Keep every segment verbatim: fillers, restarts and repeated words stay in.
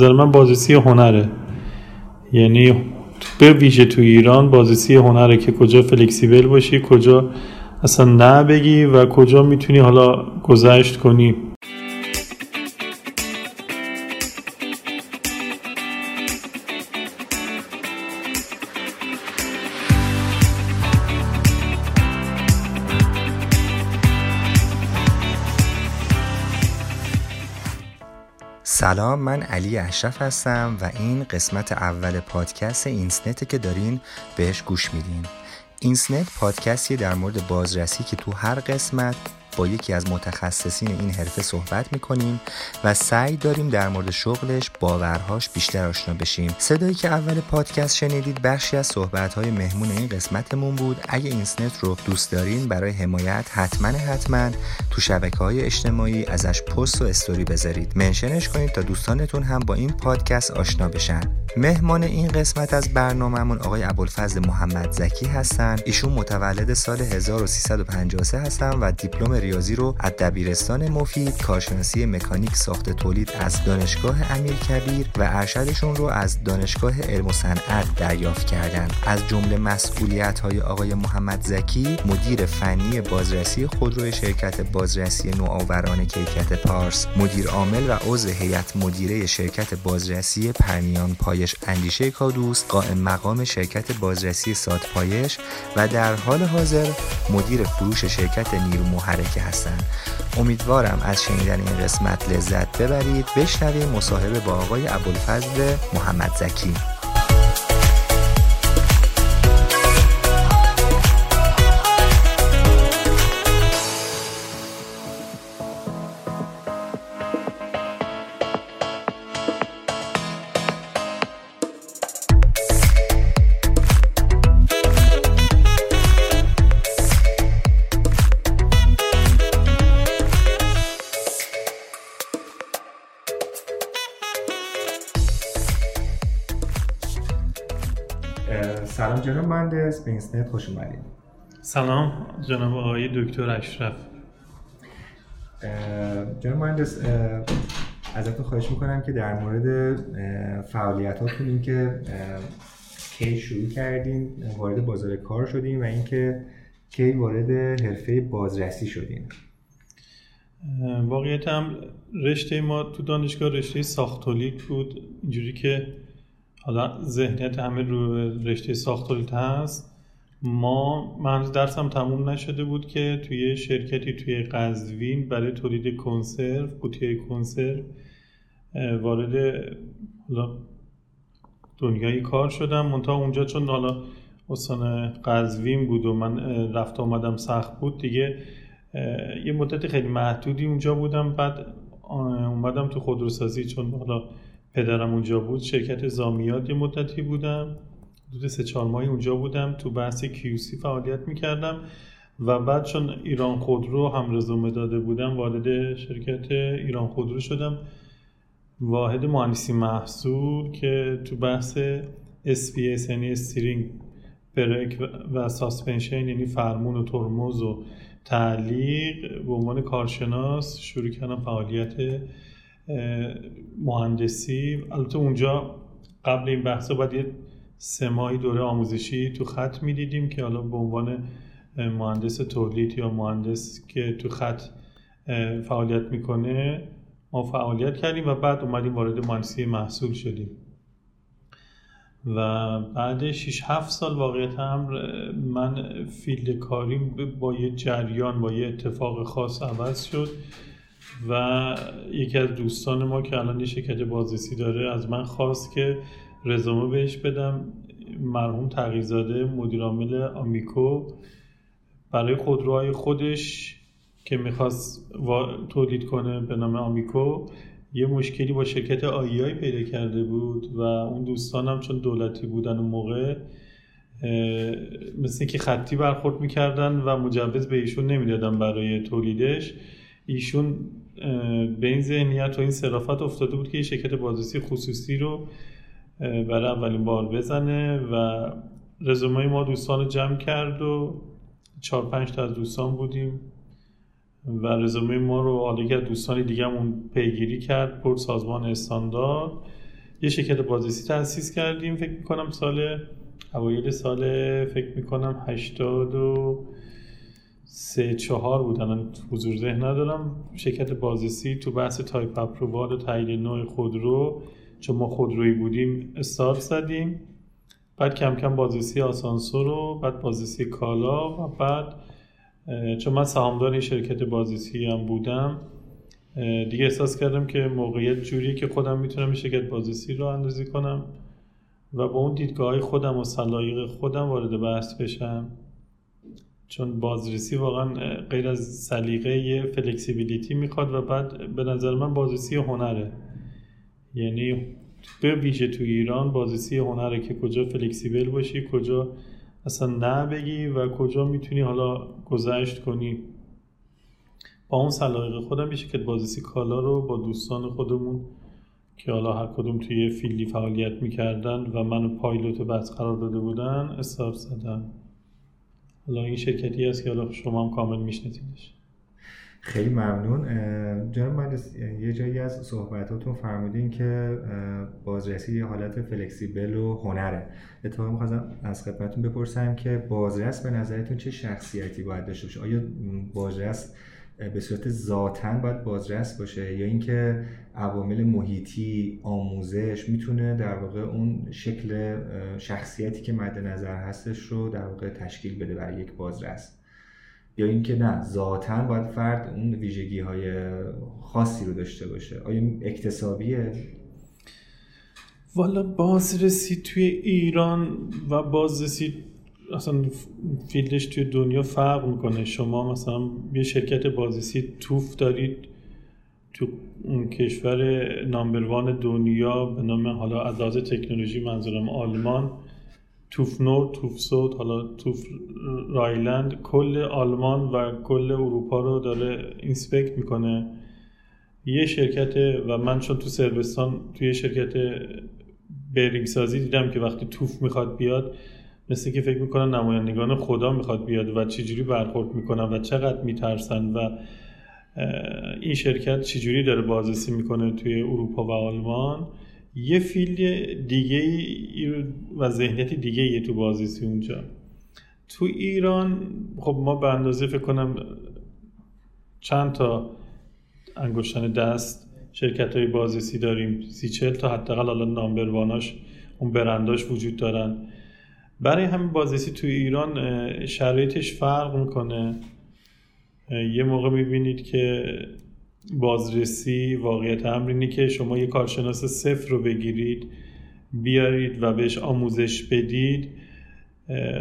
نظر من بازرسی هنره، یعنی به ویژه تو ایران بازرسی هنره که کجا فلکسیبل باشی، کجا اصلا نه بگی و کجا میتونی حالا گذشت کنی. سلام، من علی اشرف هستم و این قسمت اول پادکست اینسنته که دارین بهش گوش میدین. اینسنت پادکستی در مورد بازرسی که تو هر قسمت با یکی از متخصصین این حرفه صحبت میکنیم و سعی داریم در مورد شغلش، باورهاش بیشتر آشنا بشیم. صدایی که اول پادکست شنیدید بخشی از صحبت‌های مهمون این قسمتمون بود. اگه اینسنت رو دوست دارین برای حمایت حتما حتما تو شبکه‌های اجتماعی ازش پست و استوری بذارید، منشنش کنید تا دوستانتون هم با این پادکست آشنا بشن. مهمان این قسمت از برنامه‌مون آقای عبدالفضل محمدزکی هستن. ایشون متولد سال هزار و سیصد و پنجاه و سه هستن و دیپلم ریاضی رو از دبیرستان مفید، کارشناسی مکانیک ساخت تولید از دانشگاه امیرکبیر و ارشدشون رو از دانشگاه علم و صنعت دریافت کردند. از جمله مسئولیت‌های آقای محمدزکی مدیر فنی بازرسی خودرو شرکت بازرسی نوآوران کیکته پارس، مدیر عامل و عضو هیئت مدیره شرکت بازرسی پنیان پایش اندیشه کادوست، قائم مقام شرکت بازرسی سات پایش و در حال حاضر مدیر فروش شرکت نیروموهره هستن. امیدوارم از شنیدن این قسمت لذت ببرید. بشنویم مصاحبه با آقای ابوالفضل محمدزکی. سلام جناب مهندس، به اینسنت خوش اومدید. سلام جناب آقای دکتر اشرف. جناب مهندس، ازتون خواهش میکنم که در مورد فعالیتاتون، این که کی شروع کردین وارد بازار کار شدین و اینکه کی وارد حرفه بازرسی شدین. واقعیت هم رشته ما تو دانشگاه رشته ساخت تولید بود، اینجوری که حالا ذهنیت همه رو رشته ساخت تولید هست. ما من درسم تموم نشده بود که توی شرکتی توی قزوین برای تولید کنسرو، قوطی‌های کنسرو وارد حالا دنیای کار شدم. منتها اونجا چون حالا استان قزوین بود و من رفت آمدم سخت بود دیگه، یه مدت خیلی محدودی اونجا بودم. بعد اومدم تو خودروسازی، چون حالا پدرم اونجا بود. شرکت زامیاد یه مدتی بودم، حدود سه چهار ماهی اونجا بودم، تو بحث کیوسی فعالیت میکردم و بعد چون ایران خودرو هم رزومه داده بودم وارد شرکت ایران خودرو شدم، واحد مهندسی محصول که تو بحث اس پی اس یعنی استیرینگ، بریک و ساسپنشن یعنی فرمون و ترمز و تعلیق به عنوان کارشناس شروع کردم فعالیت مهندسی. البته اونجا قبل این بحث بعد یه سه ماهی دوره آموزشی تو خط میدیدیم که حالا به عنوان مهندس تولید یا مهندس که تو خط فعالیت میکنه ما فعالیت کردیم و بعد اومدیم وارد مهندسی محصول شدیم و بعد شش هفت سال واقعیت هم من فیلد کاریم با یه جریان، با یه اتفاق خاص عوض شد و یکی از دوستان ما که الان یه شرکت بازرسی داره از من خواست که رزومه بهش بدم. مرحوم تقیزاده مدیر عامل آمیکو برای خودروهای خودش که میخواست تولید کنه به نام آمیکو یه مشکلی با شرکت آی آی پیدا کرده بود و اون دوستانم چون دولتی بودن اون موقع مثل که خطی برخورد میکردن و مجوز به ایشون نمیدادن برای تولیدش. ایشون به این ذهنیت و این صرافت افتاده بود که یه شرکت بازرسی خصوصی رو برای اولین بار بزنه و رزومه ما دوستان رو جمع کرد و چهار پنج تا از دوستان بودیم و رزومه ما رو علیه دوستان دیگه همون پیگیری کرد، برد سازمان استاندارد یه شرکت بازرسی تأسیس کردیم، فکر می‌کنم سال اوایل سال فکر می‌کنم هشتاد و سه چهار بود، الان حضور ذهن ندارم. شرکت بازرسی تو بحث تایپ اپرووال و تایید نوع خودرو، چون ما خودرویی بودیم، استارت زدیم. بعد کم کم بازرسی آسانسور و بعد بازرسی کالا و بعد چون من سهامدار شرکت بازرسی هم بودم دیگه احساس کردم که موقعیت جوریه که خودم میتونم شرکت بازرسی رو اندازی کنم و با اون دیدگاه‌های خودم و سلایق خودم وارد بحث بشم، چون بازرسی واقعا غیر از سلیقه یه فلکسیبیلیتی میخواد و بعد به نظر من بازرسی هنره، یعنی به ویژه تو ایران بازرسی هنره که کجا فلکسیبل باشی، کجا اصلا نه بگی و کجا میتونی حالا گذشت کنی. با اون سلایق خودم یه شرکت بازرسی کالا رو با دوستان خودمون که حالا هر کدوم توی فیلدی فعالیت میکردن و منو پایلوت بحث قرار داده بودن استارت زدم. حالا این شرکتی هست که حالا شما هم کامل میشناسیدش. خیلی ممنون. جناب مهندس، یه جایی از صحبتاتون فرمودین که بازرسی یه حالت فلکسیبل و هنره. اتفاقا می‌خواستم از خدمتتون بپرسم که بازرس به نظرتون چه شخصیتی باید داشته باشه؟ آیا بازرس به صورت ذاتاً باید بازرس باشه یا اینکه عوامل محیطی، آموزش میتونه در واقع اون شکل شخصیتی که مد نظر هستش رو در واقع تشکیل بده برای یک بازرس، یا اینکه نه ذاتاً باید فرد اون ویژگی‌های خاصی رو داشته باشه؟ آیا اکتسابیه؟ والا بازرسی توی ایران و بازرسی اصلا فیلدش توی دنیا فرق میکنه. شما مثلا یه شرکت بازرسی توف دارید تو اون کشور نامبر وان دنیا به نام، حالا از لحاظ تکنولوژی منظورم آلمان، توف نورد، توف سود، حالا توف رایلند، کل آلمان و کل اروپا رو داره اینسپکت میکنه. یه شرکت و من چون تو صربستان توی شرکت برینگ سازی دیدم که وقتی توف میخواد بیاد مثل که فکر میکنن نمایندگان خدا میخواد بیاد و چجوری برخورد میکنن و چقدر میترسن و این شرکت چجوری داره بازرسی میکنه توی اروپا و آلمان. یه فیلد دیگه و ذهنیت دیگه یه تو بازرسی اونجا. تو ایران خب ما به اندازه فکر کنم چند تا انگشتان دست شرکت های بازرسی داریم، سی چهل تا حداقل الان نامبر واناش اون برنداش وجود دارن. برای همین بازرسی توی ایران شرایطش فرق میکنه. یه موقع میبینید که بازرسی واقعیت امر اینه که شما یه کارشناس صفر رو بگیرید بیارید و بهش آموزش بدید،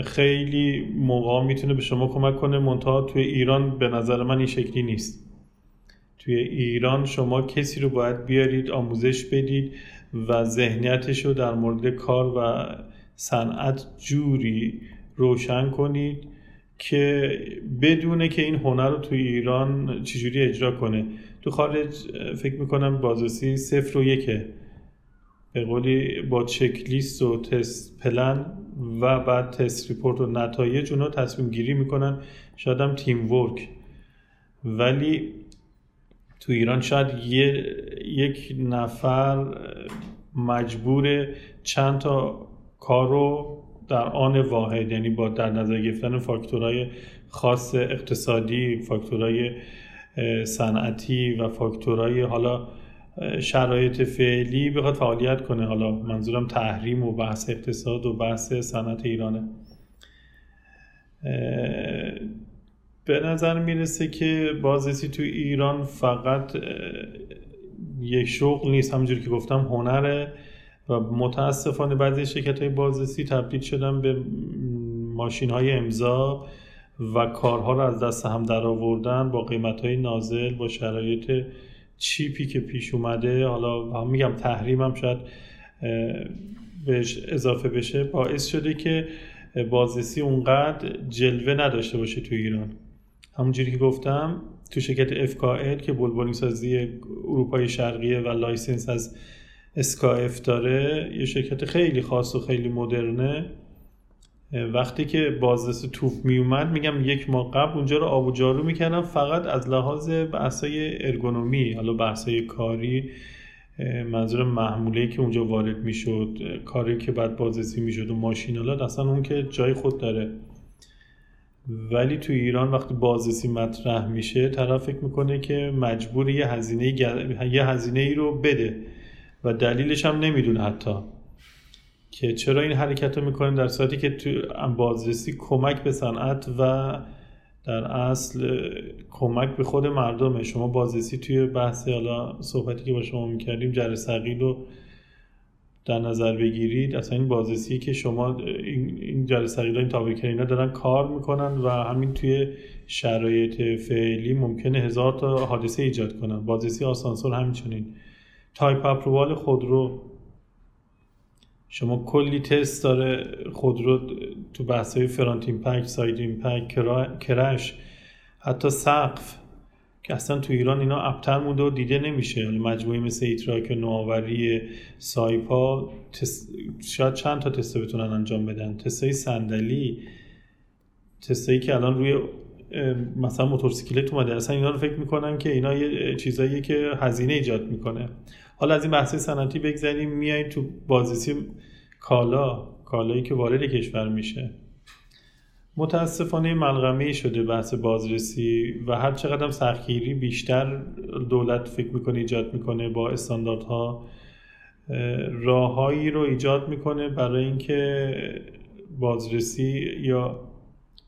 خیلی موقع میتونه به شما کمک کنه، منتها توی ایران به نظر من این شکلی نیست. توی ایران شما کسی رو باید بیارید آموزش بدید و ذهنیتش رو در مورد کار و صنعت جوری روشن کنید که بدونه که این هنر رو توی ایران چجوری اجرا کنه. تو خارج فکر میکنم بازرسی صفر و یکه، به قولی با چک لیست و تست پلن و بعد تست ریپورت و نتایج اونا تصمیم گیری میکنن، شاید هم تیم ورک. ولی تو ایران شاید یه، یک نفر مجبور چند تا کار رو در آن واحد، یعنی با در نظر گرفتن فاکتورهای خاص اقتصادی، فاکتورهای صنعتی و فاکتورهای حالا شرایط فعلی بخواد فعالیت کنه. حالا منظورم تحریم و بحث اقتصاد و بحث صنعت ایرانه. به نظر میرسه که بازرسی تو ایران فقط یک شغل نیست، همونجوری که گفتم هنره و متاسفانه بعضی شرکت‌های بازرسی تبدیل شدن به ماشین‌های امضا و کارها رو از دست هم در آوردن با قیمت‌های نازل، با شرایط چیپی که پیش اومده. حالا هم میگم تحریم هم شاید بهش اضافه بشه، باعث شده که بازرسی اونقدر جلوه نداشته باشه تو ایران. همونجوری که گفتم تو شرکت اف کی ال که بلبل‌سازی اروپای شرقیه و لایسنس از اسکا اف داره، یه شرکت خیلی خاص و خیلی مدرنه. وقتی که بازرس توف می اومد میگم یک ماه قبل اونجا رو آب و جارو میکردم، فقط از لحاظ بحثای ارگونومی، حالا بحثای کاری منظورم محموله‌ای که اونجا وارد میشد، کاری که بعد بازرسی میشد و ماشینالات، اصلا اون که جای خود داره. ولی تو ایران وقتی بازرسی مطرح میشه طرف فکر میکنه که مجبور یه هزینه یه هزینه ای رو بده و دلیلش هم نمیدونه حتی که چرا این حرکت رو میکنیم، در صورتی که تو بازرسی کمک به صنعت و در اصل کمک به خود مردمه. شما بازرسی توی بحث حالا صحبتی که با شما میکردیم جره ثقیل رو در نظر بگیرید، اصلا این بازرسی که شما این جره ثقیل این تابعکرینا دارن کار میکنن و همین توی شرایط فعلی ممکنه هزار تا حادثه ایجاد کنن. بازرسی آسانسور همچنین. تایپ اپروال خودرو، شما کلی تست داره خودرو تو بحث‌های فرانت ایمپکت، ساید ایمپکت، کرش، حتی سقف که اصلا تو ایران اینا ابتر مونده و دیده نمیشه. مجموعه مثل ایتراک، نوآوری، سایپا تست... شاید چند تا تست بتونن انجام بدن. تست‌های صندلی، تست‌هایی که الان روی مثلا موتورسیکلت اومده، اصلا اینا رو فکر میکنن که اینا یه چیزاییه که هزینه ایجاد میکنه. حالا از این بحث صنعتی بگذریم، میاییم تو بازرسی کالا، کالایی که وارد کشور میشه. متاسفانه ملغمه‌ای شده بحث بازرسی و هر چقدر سختگیری بیشتر دولت فکر میکنه ایجاد میکنه، با استانداردها راههایی رو ایجاد میکنه برای اینکه بازرسی یا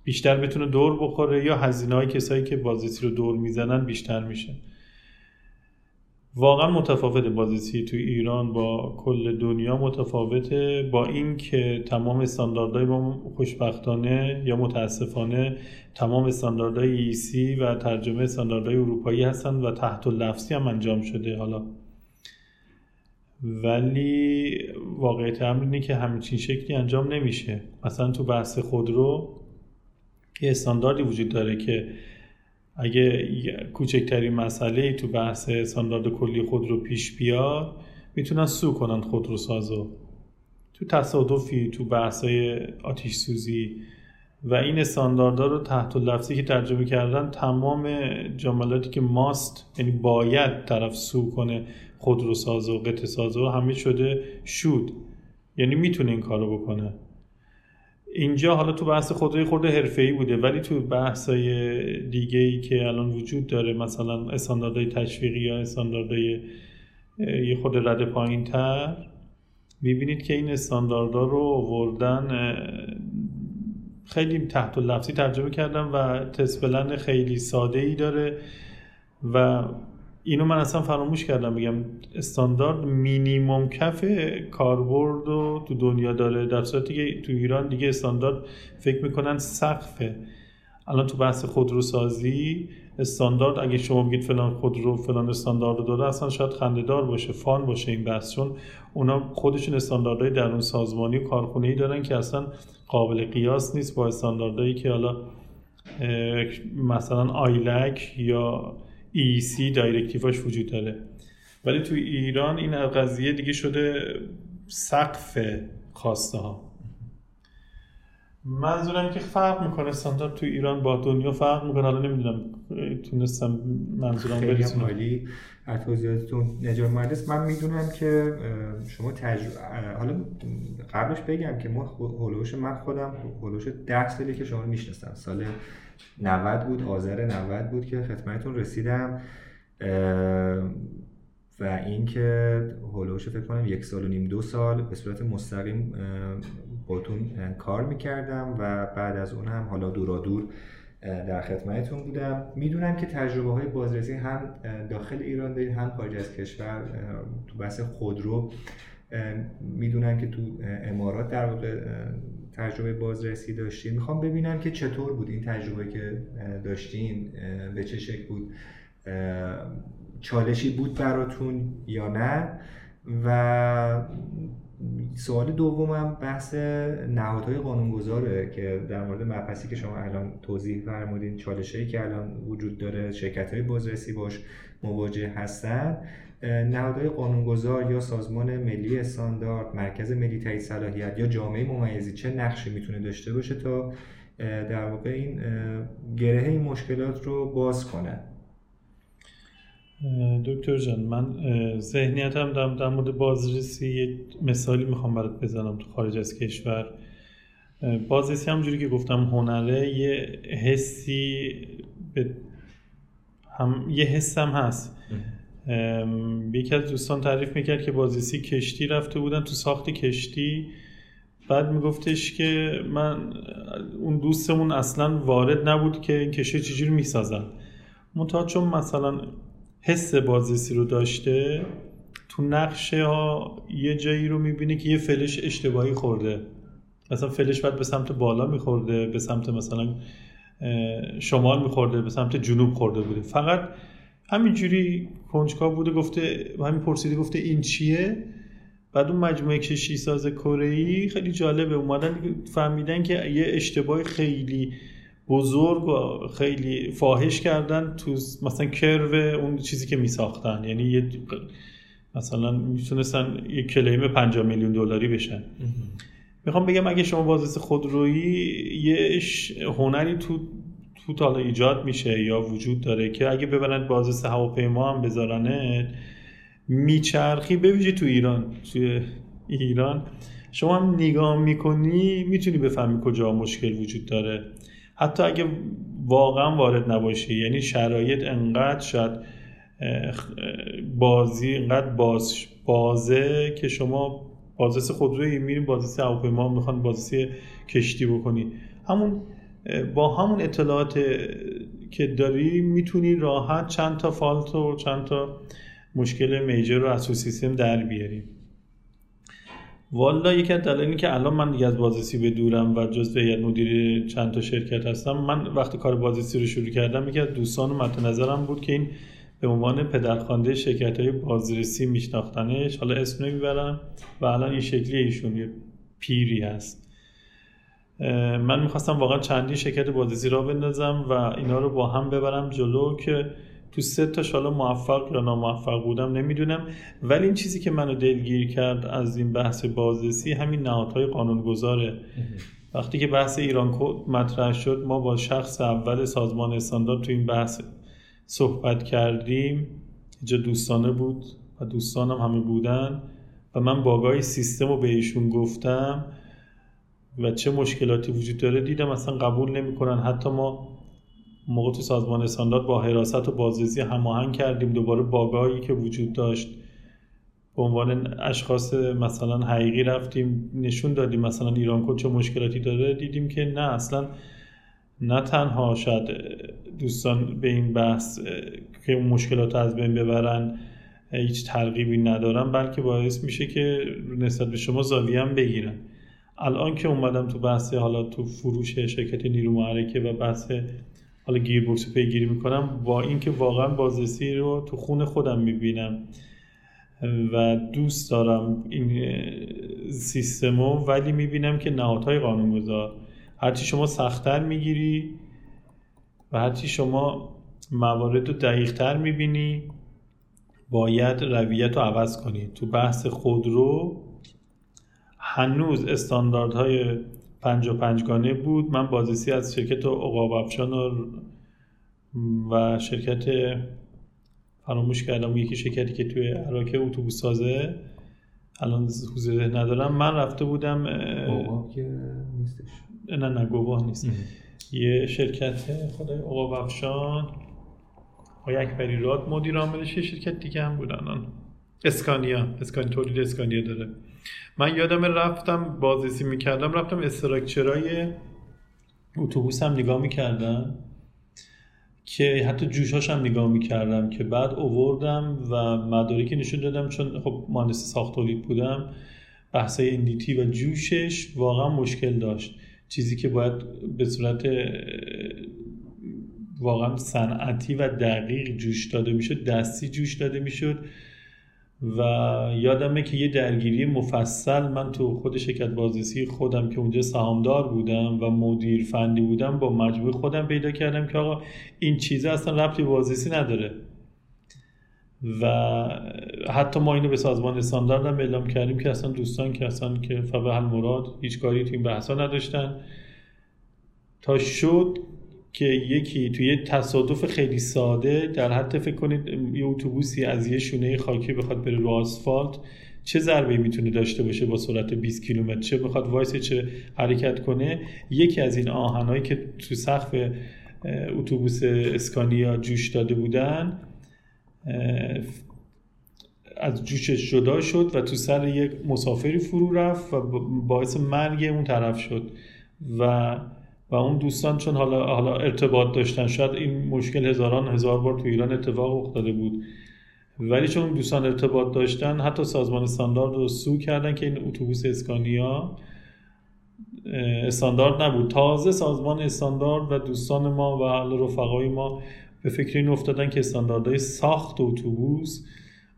بیشتر بتونه دور بخوره یا هزینه‌های کسایی که بازرسی رو دور میزنن بیشتر میشه. واقعا متفاوته بازرسی تو ایران با کل دنیا، متفاوته با این که تمام استانداردهای ما خوشبختانه یا متاسفانه تمام استانداردهای ایسی و ترجمه استانداردهای اروپایی هستن و تحت اللفظی هم انجام شده حالا. ولی واقعیت امر اینه که همچین شکلی انجام نمیشه. مثلا تو بحث خودرو یه استانداردی وجود داره که اگه کوچکترین مسئله‌ای تو بحث استاندارد کلی خودرو پیش بیاد میتونن سو کنن خودروسازو، تو تصادفی، تو بحث‌های آتش سوزی. و این استانداردها رو تحت لفظی که ترجمه کردن تمام جملاتی که ماست، یعنی باید طرف سو کنه خودروسازو، قطع سازو، همه شده شود، یعنی میتونه این کارو بکنه. اینجا حالا تو بحث خودروی خورده حرفه‌ای بوده، ولی تو بحث‌های دیگه‌ای که الان وجود داره، مثلا استانداردهای تشویقی یا استانداردهای یه خود رد پایین‌تر، می‌بینید که این استانداردها رو آوردن خیلی تحت لفظی ترجمه کردن و تست پلن خیلی ساده‌ای داره. و اینو من اصلا فراموش کردم بگم، استاندارد مینیمم کف کاربرد رو تو دنیا داره، در صورتی که تو ایران دیگه استاندارد فکر میکنن سقفه. الان تو بحث خودروسازی استاندارد اگه شما بگید فلان خودرو فلان استاندارد رو داره، اصلا شاید خنده‌دار باشه، فان باشه این بحث، چون اونا خودشون استانداردهای درون سازمانی و کارخونه‌ای دارن که اصلا قابل قیاس نیست با استانداردهایی که حالا مثلا آیلک یا ای سی دایرکتیوهاش وجود داره. ولی تو ایران این قضیه دیگه شده سقف خواسته ها. منظورم که فرق میکنه استاندارد تو ایران با دنیا فرق میکنه. حالا نمیدونم تونستم منظورم برسونم. خیلی عالی توضیحاتتون نجار مهندس. من میدونم که شما تجربه، حالا قبلش بگم که ما هولوش من خودم هولوش ده ساله که شما میشناسم، سال نود بود، آذر نود بود که خدمتتون رسیدم و اینکه هولوش فکر کنم یک سال و نیم دو سال به صورت مستقیم باتون کار میکردم و بعد از اون هم حالا دورا دور در خدمتتون بودم. میدونم که تجربه های بازرسی هم داخل ایران دارید هم خارج از کشور. تو بحث خودرو میدونم که تو امارات در واقع تجربه بازرسی داشتین. میخوام ببینم که چطور بود این تجربه که داشتین، به چه شکل بود، چالشی بود براتون یا نه. و سوال دومم بحث نهادهای قانونگذاره که در مورد مبحثی که شما الان توضیح فرمودین، چالشی که الان وجود داره، شرکت‌های بازرسی باش مواجه هستن، نهادهای قانونگذار یا سازمان ملی استاندارد، مرکز ملی تایید صلاحیت یا جامعه ممیزی چه نقشی میتونه داشته باشه تا در واقع این گره این مشکلات رو باز کنه؟ دکتر جان، من ذهنیتم در مورد بازرسی مثالی میخوام برات بزنم. تو خارج از کشور بازرسی همونجوری که گفتم هنره، یه حسی به هم، یه حس هم هست. یکی از دوستان تعریف میکرد که بازرسی کشتی رفته بودن تو ساخت کشتی، بعد میگفتش که من اون دوستمون اصلا وارد نبود که این کشتی چجوری میسازن، منتها چون مثلا حس بازرسی رو داشته، تو نقشه ها یه جایی رو میبینه که یه فلش اشتباهی خورده، مثلا فلش بعد به سمت بالا میخورده، به سمت مثلا شمال میخورده، به سمت جنوب خورده بوده، فقط همینجوری کنجکاو بوده، گفته همین پرسیده، گفته این چیه؟ بعد اون مجموعه کشتی ساز کره‌ای خیلی جالبه اومدن فهمیدن که یه اشتباه خیلی بزرگ و خیلی فاحش کردن تو مثلا کرو اون چیزی که میساختن، یعنی یه مثلا میتونستن یه کلیم پنجاه میلیون دلاری بشن. میخوام بگم اگه شما بازرس خودرویی یه هنری تو تو تالا ایجاد میشه یا وجود داره که اگه ببرند بازرس هواپیما هم بذارنت میچرخی، ببینید تو ایران، تو ایران شما هم نگاه میکنی میتونی بفهمی کجا مشکل وجود داره، حتی اگه واقعا وارد نباشی، یعنی شرایط انقدر شاید بازی انقدر باز بازه که شما بازرس خودرویی میرین بازرس هواپیما میخوان بازرسی کشتی بکنی، همون با همون اطلاعات که داری میتونی راحت چند تا فالت و چند تا مشکل میجر رو از تو سیستم در بیاریم. والا یکی از دلایلی که الان من دیگه از بازرسی به دورم و جزو هیئت مدیره چند تا شرکت هستم، من وقتی کار بازرسی رو شروع کردم یکی از دوستان مد نظرم بود که این به عنوان پدرخوانده شرکت‌های بازرسی میشناختنش، حالا اسم نمیبرم و الان این شکلی ایشون یه پیری هست. من میخواستم واقعا چندین شرکت بازرسی را بندازم و اینا رو با هم ببرم جلو که تو سه تاش حالا موفق یا ناموفق بودم نمیدونم، ولی این چیزی که منو دلگیر کرد از این بحث بازرسی همین نهادهای قانونگذاره. وقتی که بحث ایران کد مطرح شد ما با شخص اول سازمان استاندارد تو این بحث صحبت کردیم، جا دوستانه بود و دوستانم همه بودن و من باگای سیستم رو به ایشون گفتم و چه مشکلاتی وجود داره، دیدم اصلا قبول نمیکنن. حتی ما موقع تو سازمان استاندارد با حراست و بازرسی هماهنگ کردیم، دوباره باگایی که وجود داشت به عنوان اشخاص مثلا حقیقی رفتیم نشون دادیم مثلا ایران کد چه مشکلاتی داره، دیدیم که نه اصلا، نه تنها شاید دوستان به این بحث که مشکلات از بین ببرن هیچ ترغیبی ندارن، بلکه باعث میشه که نسبت به شما زاویه هم بگیرن. الان که اومدم تو بحث حالا تو فروش شرکت نیروموهره و بحث حالا گیربکس پیگیری میکنم، با اینکه واقعا بازرسی رو تو خون خودم میبینم و دوست دارم این سیستمو، ولی میبینم که نهادهای قانونگذار هرچی شما سخت‌تر میگیری و هرچی شما موارد رو دقیق‌تر میبینی باید رویت رو عوض کنی. تو بحث خودرو هنوز استانداردهای پنج و پنجگانه بود. من بازرسی از شرکت عقاب افشان و شرکت فراموش کردم یکی شرکتی که توی عراق اتوبوس سازه، الان حضور ندارم، من رفته بودم گواه که نیستش، نه نه گواه نیست ام. یه شرکت خدای عقاب افشان آقای اکبر رود مدیر عاملش، یه شرکت دیگه هم بود الان اسکانیا، اسکانیا تولید اسکانیا داره. من یادم رفتم بازرسی میکردم، رفتم استراکچرای اتوبوس هم نگاه میکردم که حتی جوشاش هم نگاه میکردم که بعد اووردم و مدارکی نشون دادم، چون خب مهندس ساخت تولید بودم، بحثای اندیتی و جوشش واقعا مشکل داشت، چیزی که باید به صورت واقعا صنعتی و دقیق جوش داده میشد، دستی جوش داده میشد. و یادمه که یه درگیری مفصل من تو خود شرکت بازرسی خودم که اونجا سهامدار بودم و مدیر فنی بودم با مجموعه خودم پیدا کردم که آقا این چیزا اصلا ربطی به بازرسی نداره و حتی ما اینو به سازمان استاندارد هم اعلام کردیم که اصلا دوستان که اصلا که فبه المراد هیچ کاری تو این بحثا نداشتن تا شد که یکی توی تصادف خیلی ساده در حد فکر کنید یه اتوبوسی از یه شونه خاکی بخواد بره رو آسفالت چه ضربه‌ای میتونه داشته باشه با سرعت بیست کیلومتر، چه بخواد وایسه چه حرکت کنه. یکی از این آهنایی که تو سقف اتوبوس اسکانیا جوش داده بودن از جوشش جدا شد و تو سر یک مسافری فرو رفت و باعث مرگ اون طرف شد و و اون دوستان چون حالا حالا ارتباط داشتن، شاید این مشکل هزاران هزار بار تو ایران اتفاق افتاده بود، ولی چون دوستان ارتباط داشتن حتی سازمان استاندارد رو سو کردن که این اتوبوس اسکانیا استاندارد نبود. تازه سازمان استاندارد و دوستان ما و حالا رفقای ما به فکر این افتادن که استانداردهای ساخت اتوبوس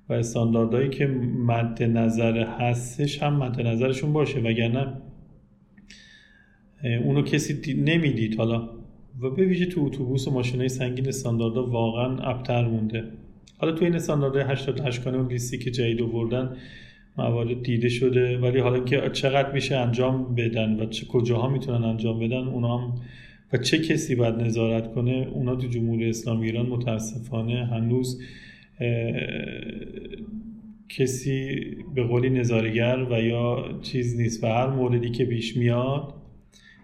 و استانداردهایی که مد نظر هستش هم مد نظرشون باشه، وگرنه اونو کسی نمیدید. حالا و به ویژه تو اتوبوس و ماشینای سنگین استانداردها واقعا ابتر مونده. حالا تو این استانداردهای هشتاد و هشت کانون لیستی که جدید آوردن موارد دیده شده، ولی حالا که چقدر میشه انجام بدن و چه کجاها میتونن انجام بدن اونا هم و چه کسی باید نظارت کنه، اونا تو جمهوری اسلامی ایران متاسفانه هنوز کسی به قولی نظارگر و یا چیز نیست و هر موردی که پیش میاد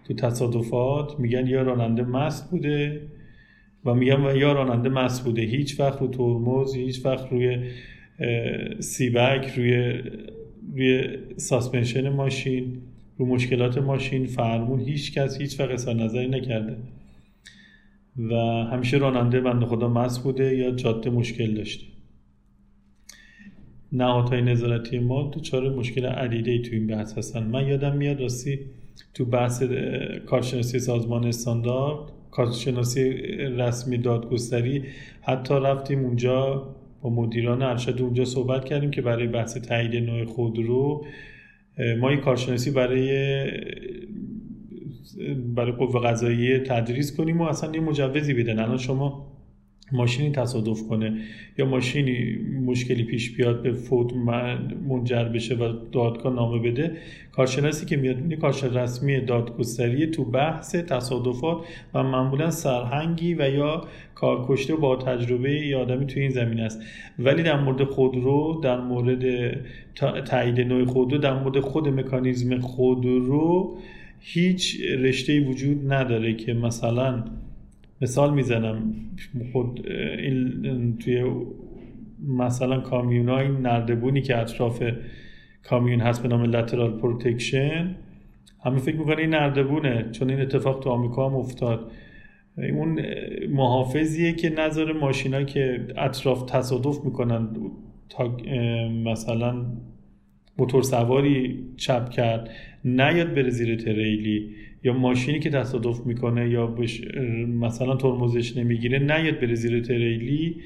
تو تصادفات میگن یا راننده مست بوده و میگن یا راننده مست بوده. هیچ وقت رو ترمز، هیچ وقت روی سیبک، روی روی ساسپنشن ماشین، رو مشکلات ماشین فرمون هیچ کس هیچ وقت اظهار نظری نکرده و همیشه راننده بنده خدا مست بوده یا جاده مشکل داشته. نهادهای نظارتی ما دچار مشکل عدیده‌ای تو این بحث هستن. من یادم میاد راستی تو بحث کارشناسی سازمان استاندارد، کارشناسی رسمی دادگستری، حتی رفتیم اونجا با مدیران ارشد اونجا صحبت کردیم که برای بحث تایید نوع خودرو ما یک کارشناسی برای برای قوه قضاییه تدریس کنیم و اصلا یه مجوزی بدن. الان شما ماشینی تصادف کنه یا ماشینی مشکلی پیش بیاد به فوت منجر بشه و دادگاه نامه بده، کارشناسی که میاد میاد کارشناس رسمی دادگستری تو بحث تصادفات و معمولا سرهنگی و یا کارکشته با تجربه یا آدمی تو این زمینه است. ولی در مورد خودرو، در مورد تایید نوع خودرو، در مورد خود مکانیزم خودرو هیچ رشته‌ای وجود نداره که مثلا مثال میزنم خود این توی مثلا کامیونای نردبونی که اطراف کامیون هست به نام لترال پروتکشن، همه فکر میکنه این نردبونه چون این اتفاق تو آمیکو هم افتاد. اون محافظیه که نظر ماشینا که اطراف تصادف میکنن تا مثلا موتور سواری چپ کرد نیاد بره زیر تریلی یا ماشینی که تصادف میکنه یا بش... مثلا ترمزش نمیگیره نیاد بره زیر تریلی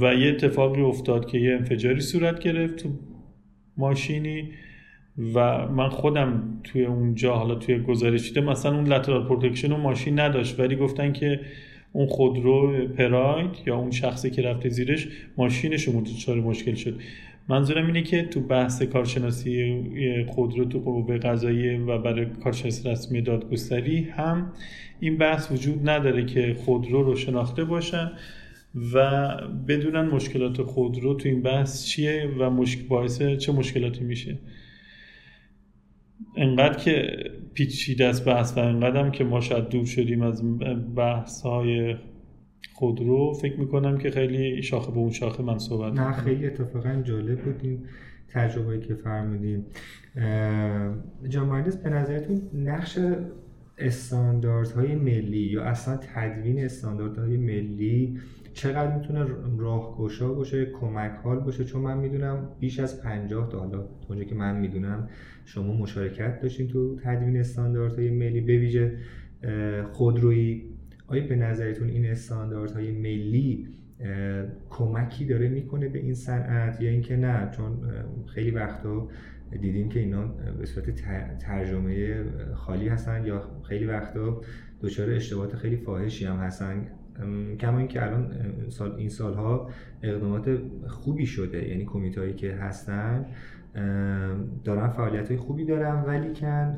و یه اتفاقی افتاد که یه انفجاری صورت گرفت تو ماشینی و من خودم توی اونجا حالا توی گزارش دیدم مثلا اون لترال پروتکشن اون ماشین نداشت ولی گفتن که اون خودرو پراید یا اون شخصی که رفته زیرش ماشینش دچار مشکل شد. منظورم اینه که تو بحث کارشناسی خودرو تو قوه قضاییه و برای کارشناسی رسمی دادگستری هم این بحث وجود نداره که خودرو رو شناخته باشن و بدونن مشکلات خودرو تو این بحث چیه و مشکل باعث چه مشکلاتی میشه. انقدر که پیچیده است بحث و انقدر هم که ما شاید دور شدیم از بحث‌های خودرو، فکر میکنم که خیلی شاخه به اون شاخه من صحبت نه میکنم. خیلی اتفاقا جالب بود این تجربه‌ای که فرمودیم. جناب مهندس به نظرتون نقش استانداردهای ملی یا اصلا تدوین استانداردهای ملی چقدر میتونه راهگشا باشه، کمک حال باشه؟ چون من میدونم بیش از پنجاه تا حالا اونجا که من میدونم شما مشارکت داشتین تو تدوین استانداردهای ملی به ویژه خودرویی. آیا به نظرتون این استانداردهای ملی کمکی داره میکنه به این صنعت یا اینکه نه؟ چون خیلی وقتا دیدیم که اینا به صورت ترجمه خالی هستن یا خیلی وقتا دچار اشتباهات خیلی فاحشی هم هستن، کما اینکه الان سال این سالها اقدامات خوبی شده، یعنی کمیتهایی که هستن دارن، فعالیت های خوبی دارن، ولی کن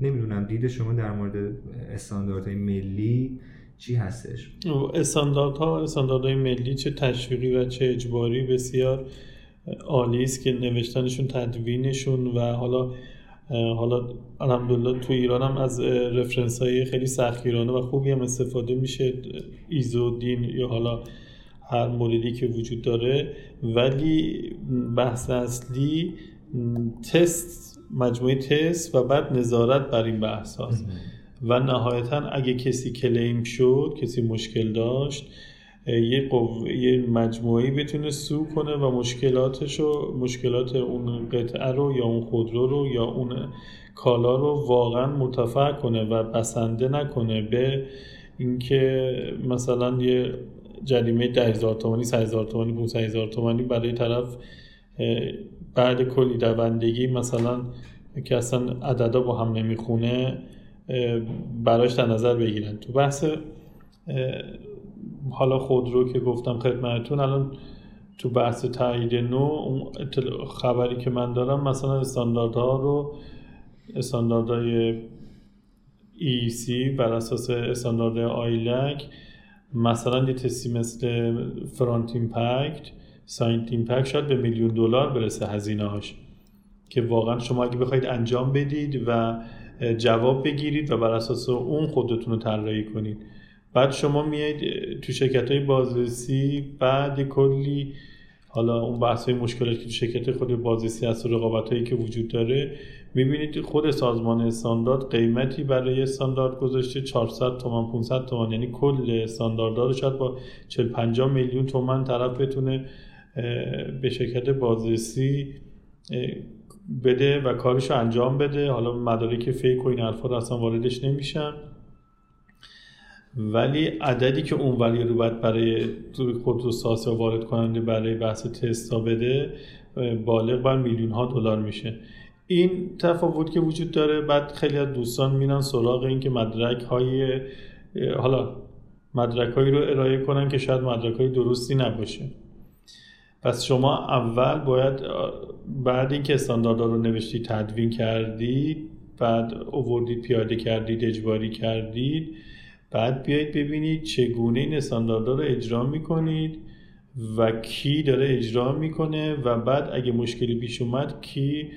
نمیدونم دید شما در مورد استانداردهای ملی چی هستش؟ استانداردها استانداردهای ملی چه تشویقی و چه اجباری بسیار عالی است که نوشتنشون، تدوینشون و حالا حالا الحمدلله تو ایران هم از رفرنس های خیلی سختگیرانه و خوبی هم استفاده میشه، ایزو، دین یا حالا هر موردی که وجود داره، ولی بحث اصلی تست، مجموعه تست و بعد نظارت بر این بحث هاست و نهایتاً اگه کسی کلیم شد، کسی مشکل داشت، یه قوه، یه مجموعه‌ای بتونه سو کنه و مشکلاتشو، مشکلات اون قطعه رو یا اون خودرو رو یا اون کالا رو واقعاً مرتفع کنه و بسنده نکنه به اینکه مثلا یه جریمه ده هزار تومانی، سه هزار تومانی، پانصد هزار تومانی برای طرف بعد کلی دوندگی مثلا که اصلا عددا با هم نمیخونه براش در نظر بگیرن. تو بحث حالا خودرو که گفتم خدمتتون، الان تو بحث تایید نو خبری که من دارم مثلا استانداردها رو، استانداردهای ای سی بر اساس استانداردهای آیلک، مثلا یه تستی مثل فرانت ایمپکت، ساید ایمپکت شاید به میلیون دلار برسه هزینه هاش، که واقعا شما اگه بخواید انجام بدید و جواب بگیرید و بر اساس اون خودتون رو طراحی کنید. بعد شما میایید تو شرکت‌های بازرسی، بعد کلی حالا اون بحث‌های مشکلاتی که تو شرکت خود بازرسی هست و رقابت‌هایی که وجود داره، می‌بینید خود سازمان استاندارد قیمتی برای استاندارد گذاشته، چهارصد تومان، پانصد تومان، یعنی کل استانداردها رو شاید با چهل پنجاه میلیون تومان طرف بتونه به شرکت بازرسی بده و کارشو انجام بده. حالا مدارک فیک و این حرفا رو اصلا واردش نمیشن، ولی عددی که اونوری رو باید برای خودروساز و وارد کننده برای بحث تستا بده بالغ بر میلیون ها دلار میشه. این تفاوت که وجود داره. بعد خیلی از دوستان میرن سراغ این که مدرک های حالا مدرک هایی رو ارائه کنن که شاید مدرک های درستی نباشه. پس شما اول باید، بعد اینکه استانداردها رو نوشتی، تدوین کردی، بعد آوردید پیاده کردید، اجباری کردید، بعد بیایید ببینید چگونه این استانداردها رو اجرا میکنید و کی داره اجرا میکنه و بعد اگه مشکلی پیش اومد کی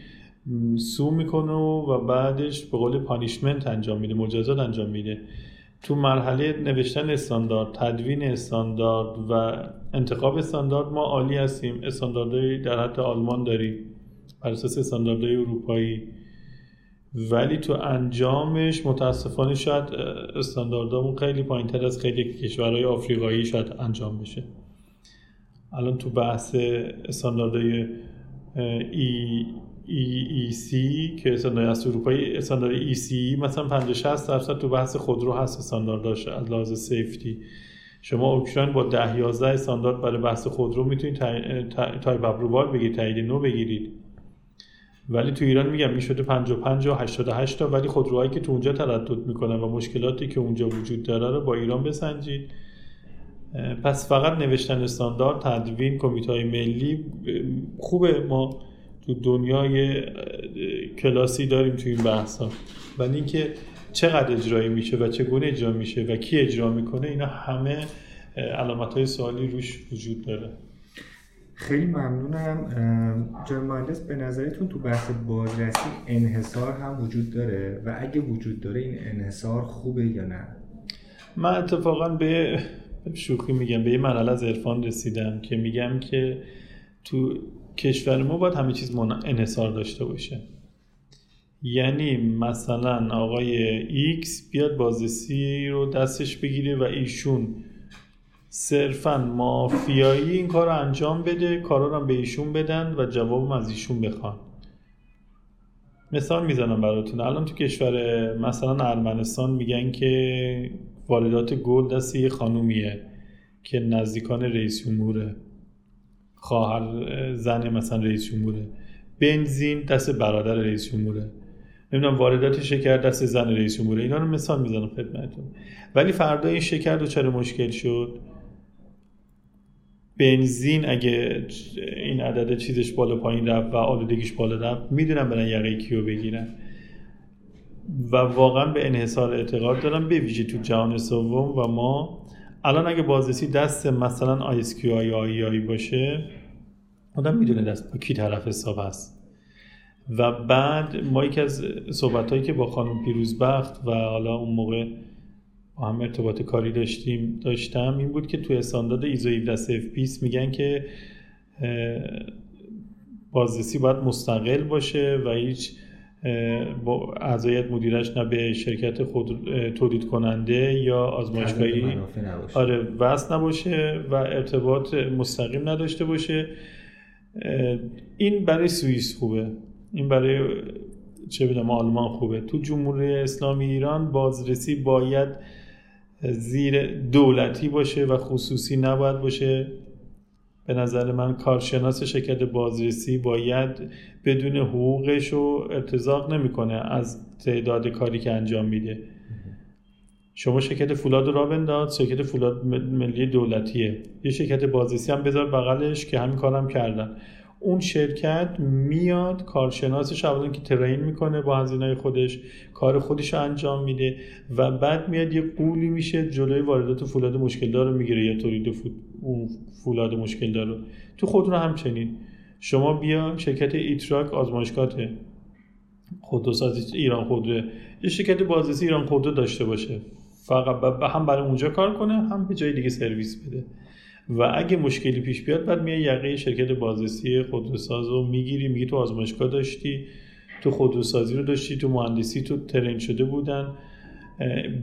سو میکنه و بعدش به قول پانیشمنت انجام میده، مجازات انجام میده. تو مرحله نوشتن استاندارد، تدوین استاندارد و انتخاب استاندارد ما عالی هستیم. استانداردهای در حد آلمان داریم بر اساس استانداردهای اروپایی، ولی تو انجامش متاسفانه شاید استانداردامون خیلی پایین‌تر از خیلی کشورهای آفریقایی شاید انجام بشه. الان تو بحث استانداردهای ای ای ای سی که استاندارد از اروپایی، استاندارد ای سی مثلا پنجاه شصت درصد تو بحث خودرو هست استاندارداش از لحاظ سیفتی. شما اوکراین با ده یازده استاندارد برای بحث خودرو میتونید تایپ اپرووال بگیرید، تایید نو بگیرید، ولی تو ایران میگم میشده پنجاه و پنج و هشتاد و هشت تا. ولی خودروهایی که تو اونجا تردد میکنن و مشکلاتی که اونجا وجود داره رو با ایران بسنجید. پس فقط نوشتن استاندارد، تدوین، کمیته‌های ملی خوبه، ما تو دنیای کلاسی داریم تو این بحثا، ولی اینکه چقدر اجرایی میشه و چگونه اجرا میشه و کی اجرا میکنه، اینا همه علامت‌های سوالی روش وجود داره. خیلی ممنونم. جناب مهندس، به نظرتون تو بحث بازرسی انحصار هم وجود داره و اگه وجود داره این انحصار خوبه یا نه؟ من اتفاقا به شوخی میگم به یه مرحله از عرفان رسیدم که میگم که تو کشور ما باید همه چیز انحصار داشته باشه. یعنی مثلا آقای ایکس بیاد بازرسی رو دستش بگیره و ایشون صرفاً مافیایی این کار رو انجام بده، کارا رو هم به ایشون بدن و جوابم از ایشون بخوان. مثال میزنم براتون. الان تو کشور مثلا ارمنستان میگن که واردات گل دست یه خانومیه که نزدیکان رئیس جمهوره، خواهر زن مثلا رئیس جمهوره، بنزین دست برادر رئیس جمهوره، نمیدونم واردات شکر دست زن رئیس جمهوره. اینا رو مثال میزنم خدمتتون. ولی فردا این شکر دوچار مشکل شد، بنزین اگه این عدد چیزش بالا پایین رفت و آلودگیش بالا رفت میدونم برن یقه کیو بگیرن و واقعا به انحصار اعتقاد دارم، به ویژه تو جهان سوم. و ما الان اگه بازرسی دست مثلا آیس کیو آی آی آی باشه آدم میدونه دست با کی طرف حساب است. و بعد ما یک از صحبتایی که با خانم پیروزبخت و حالا اون موقع با هم ارتباط کاری داشتیم داشتم این بود که تو استاندارد ایزو هزار و هفتصد و بیست میگن که بازرسی باید مستقل باشه و هیچ با اعضایت مدیرش نه به شرکت خود تولید کننده یا آزمایشگاهی آره وصل نباشه و ارتباط مستقیم نداشته باشه. این برای سوئیس خوبه، این برای چه بدم آلمان خوبه. تو جمهوری اسلامی ایران بازرسی باید زیر دولتی باشه و خصوصی نباید باشه. به نظر من کارشناس شرکت بازرسی باید بدون حقوقش رو ارتزاق نمیکنه از تعداد کاری که انجام میده. شما شرکت فولاد را بنداز، شرکت فولاد ملی دولتیه، یه شرکت بازرسی هم بذار بغلش که همین کارم کردن. اون شرکت میاد کارشناسش اولا که ترین میکنه با هزینه‌های خودش، کار خودش رو انجام میده و بعد میاد یه قولی میشه جلوی واردات فولاد مشکل دار رو میگیره یا تولید فولاد مشکل دار رو. تو خودرو همچنین شما بیا شرکت ایتراک آزمایشگاهه خودروسازی ایران خودرو، یه شرکت بازرسی ایران خودرو داشته باشه فقط هم برای اونجا کار کنه هم به جای دیگه سرویس بده و اگه مشکلی پیش بیاد بعد میای یقه شرکت بازرسی خودروساز رو میگیری، میگی تو آزمایشگاه داشتی، تو خودروسازی رو داشتی، تو مهندسی تو ترین شده بودن.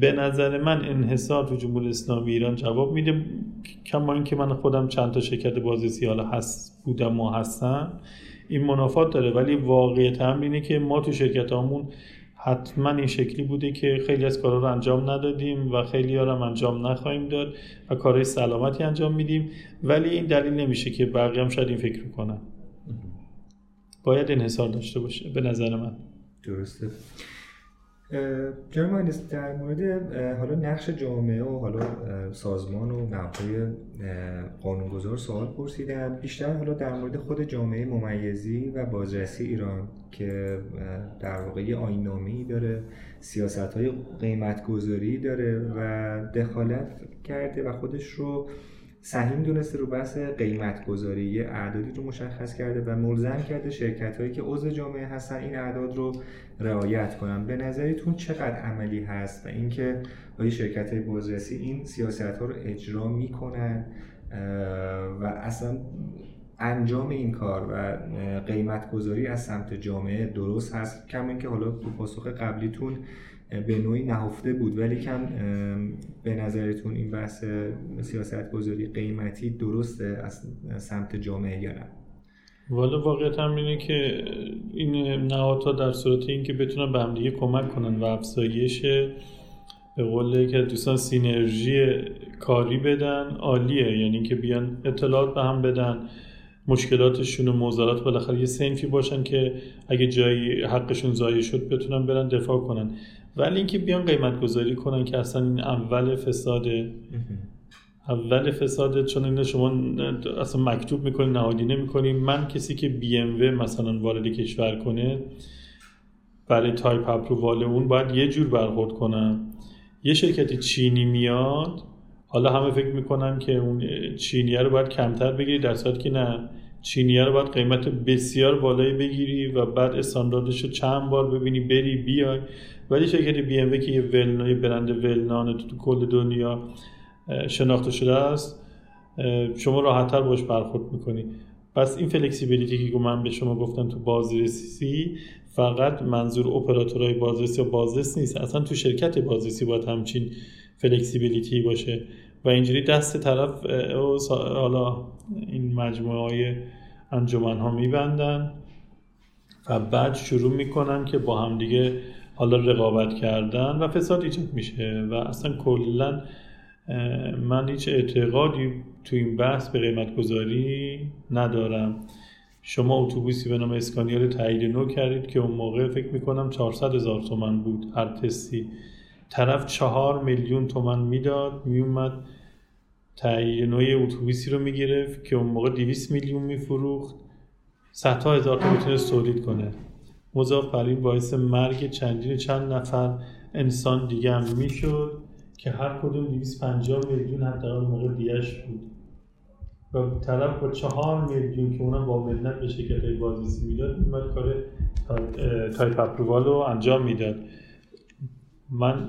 به نظر من انحصار تو جمهوری اسلامی ایران جواب میده، کما اینکه من خودم چند تا شرکت بازرسی حالا هست بودم و هستم این منافات داره، ولی واقعیت هم اینه که ما تو شرکتامون حتما این شکلی بوده که خیلی از کارها رو انجام ندادیم و خیلی ها رو انجام نخواهیم داد و کارهای سلامتی انجام میدیم، ولی این دلیل نمیشه که بقیه هم شاید این فکر کنن. باید انحصار داشته باشه به نظر من. درسته. جناب مهندس در مورد حالا نقش جامعه و حالا سازمان و مقای قانونگذار سوال پرسیدم، بیشتر حالا در مورد خود جامعه ممیزی و بازرسی ایران که در واقع آیین‌نامه‌ای داره، سیاست‌های قیمت‌گذاری داره و دخالت کرده و خودش رو سهیم دونسته رو بحث قیمت‌گذاری، یه اعدادی رو مشخص کرده و ملزم کرده شرکت‌هایی که عضو جامعه هستن این اعداد رو رعایت کنن. به نظرتون چقدر عملی هست و اینکه آیا شرکت‌های بازرسی این سیاست‌ها رو اجرا می‌کنن و اصلا انجام این کار و قیمت‌گذاری از سمت جامعه درست هست؟ کم اینکه حالا تو پاسخ قبلیتون به نوعی نهفته بود، ولی کم به نظرتون این بحث سیاست‌گذاری قیمتی درسته از سمت جامعه یا نه؟ والا واقعیت هم اینه که این نهادها در صورت اینکه بتونن به هم دیگه کمک کنن و افزایش به قول که دوستان سینرژی کاری بدن عالیه، یعنی که بیان اطلاعات به هم بدن، مشکلاتشون و معضلات بالاخره یه صنفی باشن که اگه جایی حقشون ضایع شد بتونن برن دفاع کنن، ولی اینکه بیان قیمت گذاری کنن که اصلا این اول فساده. اول فساده، چون اینا شما اصلا مکتوب میکنین نهادینه میکنین. من کسی که بی ام و مثلا وارد کشور کنه برای تایپ اپرووال اون باید یه جور برخورد کنم. یه شرکت چینی میاد حالا همه فکر میکنن که اون چینیه رو باید کمتر بگیری، در صورتی که نه، چینیه رو باید قیمت بسیار بالایی بگیری و بعد استانداردش رو چند بار ببینی بری بیای. ولی شرکت بی ام و که یه ولنای برند ولنان تو کل دنیا شناخته شده است شما راحت‌تر باش برخورد میکنی. پس این فلکسیبیلیتی که من به شما گفتم تو بازرسی فقط منظور اپراتورهای بازرسی و بازرس نیست، اصلا تو شرکت بازرسی باید همچین فلکسیبیلیتی باشه و اینجوری دست طرف حالا این مجموعه‌های انجمن‌ها میبندن و بعد شروع میکنن که با هم دیگه حالا رقابت کردن و فساد ایجاد میشه. و اصلا کلاً من هیچ اعتقادی تو این بحث به قیمت گذاری ندارم. شما اتوبوسی به نام اسکانیا رو تایید نو کردید که اون موقع فکر میکنم چهارصد هزار تومان بود هر تستی، طرف چهار میلیون تومان میداد، میومد تایینوی اتوبوسی رو میگرفت که اون موقع دویست میلیون میفروخت، صدها هزار تا میتونست تولید کنه. مضاف بر این باعث مرگ چندین چند نفر انسان دیگه هم میشد که هر کدوم دویست و پنجاه میلیون حتی اون موقع دیش بود و طرف با چهار میلیون که اونم با ملت به شرکت های بازرسی میداد میمد کار تایپ اپرووال رو انجام میداد. من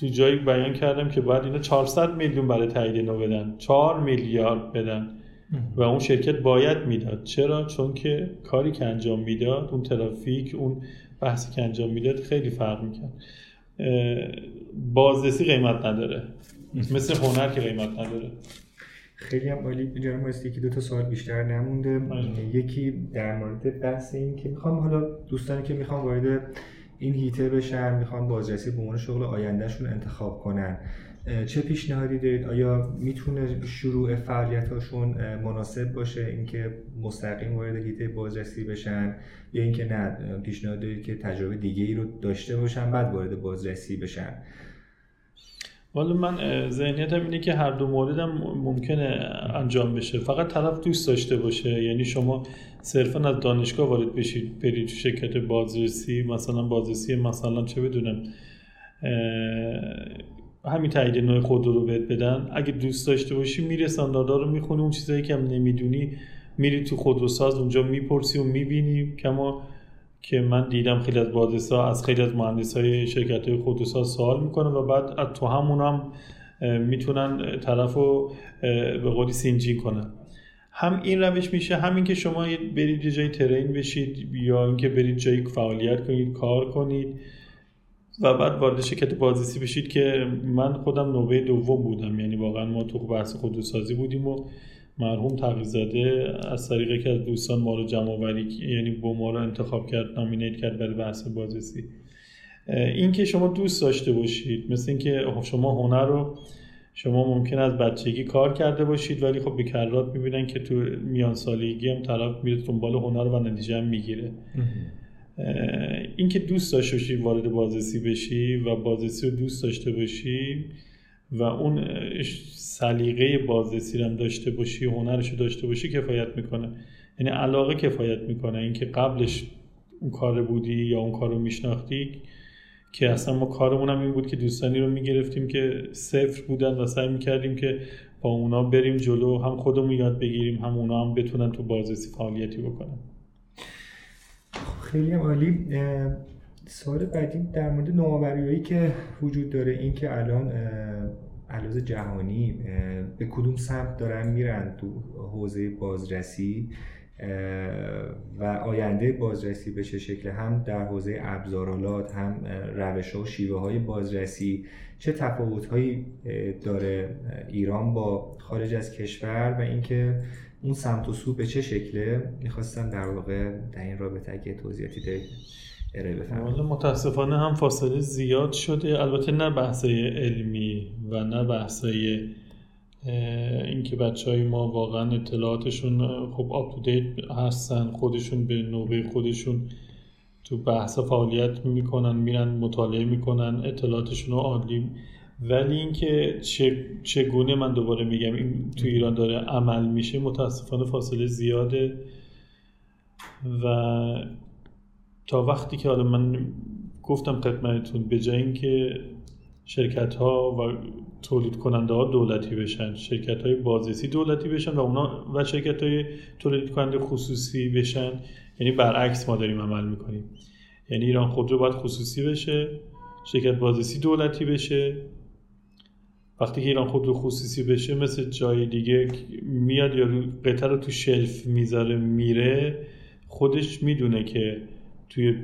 توی جایی بیان کردم که باید اینا چهارصد میلیون برای تایید نو بدن، چهار میلیارد بدن و اون شرکت باید میداد. چرا؟ چون که کاری که انجام میداد، اون ترافیک، اون بحثی که انجام میداد خیلی فرق میکرد. بازرسی قیمت نداره، مثل هنر که قیمت نداره. خیلی هم عالی جناب مهندسی، که دو تا سوال بیشتر نمونده. یکی در مورد بحث این که میخوام حالا دوستانی که میخوام وارد این هیته بشن، میخوان بازرسی به عنوان شغل آیندهشون انتخاب کنن، چه پیشنهادی دارید؟ آیا میتونه شروع فعالیتاشون مناسب باشه اینکه مستقیم وارد هیته بازرسی بشن، یا اینکه نه پیشنهاد دارید که تجربه دیگه‌ای رو داشته باشن بعد وارد بازرسی بشن؟ والا من ذهنیتم اینه که هر دو مورد هم ممکنه انجام بشه، فقط طرف دوست داشته باشه. یعنی شما صرفا از دانشگاه وارد بشید برید شرکت بازرسی، مثلا بازرسی مثلا چه بدونم همین تایید نوع خودرو رو بهت بدن، اگه دوست داشته باشی میری استانداردها رو میخونی، اون چیزایی که هم نمیدونی میری تو خودروساز اونجا میپرسی و میبینی. کما که من دیدم خیلی از بازرسا از خیلی از مهندسای شرکت‌های خودروساز سوال میکنن و بعد از تو همون هم میتونن طرفو به قولی سینجین کنن. هم این روش میشه، همین که شما برید یه جای ترین بشید یا اینکه برید جایی فعالیت کنید، کار کنید و بعد وارد شرکت بازرسی بشید. که من خودم نوبه دوم بودم، یعنی واقعا ما تو بحث خودروسازی بودیم و مرحوم تقیزاده از طریقی که از دوستان ما رو جمع‌آوری، یعنی با ما رو انتخاب کرد، نامینیت کرد برای بحث بازرسی. این که شما دوست داشته باشید، مثل اینکه شما هنر رو شما ممکن از بچگی کار کرده باشید ولی خب بی‌کرات می‌بینن که تو میان سالگی هم طرف میره دنبال هنر و نتیجه هم میگیره. این که دوست داشته باشی وارد بازرسی بشی و بازرسی رو دوست داشته باشی و اون سلیقه بازرسی هم داشته باشی، هنرش رو داشته باشی، کفایت میکنه. یعنی علاقه کفایت میکنه. اینکه قبلش اون کار بودی یا اون کار رو میشناختی، که اصلا ما کارمون هم این بود که دوستانی رو میگرفتیم که صفر بودن و سعی میکردیم که با اونا بریم جلو، هم خودمون یاد بگیریم هم اونا هم بتونن تو بازرسی فعالیتی بکنن. خیلی هم عالی. سوال بعدی در مورد نوآوری‌هایی که وجود داره، این که الان علاوه جهانی به کدوم سمت دارن میرن تو حوزه بازرسی و آینده بازرسی به چه شکل، هم در حوزه ابزارالات هم روش‌ها و شیوه‌های بازرسی، چه تفاوت‌هایی داره ایران با خارج از کشور و اینکه اون سمت و سو به چه شکله؟ میخواستم در واقع در این رابطه اگه توضیحاتی دارید ارائه بفرمایید. متاسفانه هم فاصله زیاد شده، البته نه بحثای علمی و نه بحثای اینکه بچهای ما واقعا اطلاعاتشون خب آپ تو دیت هستن، خودشون به نوبه خودشون تو بحث فعالیت میکنن، میرن مطالعه میکنن اطلاعاتشون رو عالی. ولی اینکه چه چگونه من دوباره میگم این تو ایران داره عمل میشه، متاسفانه فاصله زیاده و تا وقتی که حالا من گفتم خدمتتون، به جای اینکه شرکت ها و تولید کننده ها دولتی بشن، شرکت های بازرسی دولتی بشن و اونا و شرکت های تولید کننده خصوصی بشن، یعنی برعکس ما داریم عمل میکنیم. یعنی ایران خودرو باید خصوصی بشه، شرکت بازرسی دولتی بشه. وقتی که ایران خودرو خصوصی بشه، مثل جای دیگه میاد یا قطعه رو تو شلف میذاره میره، خودش میدونه که توی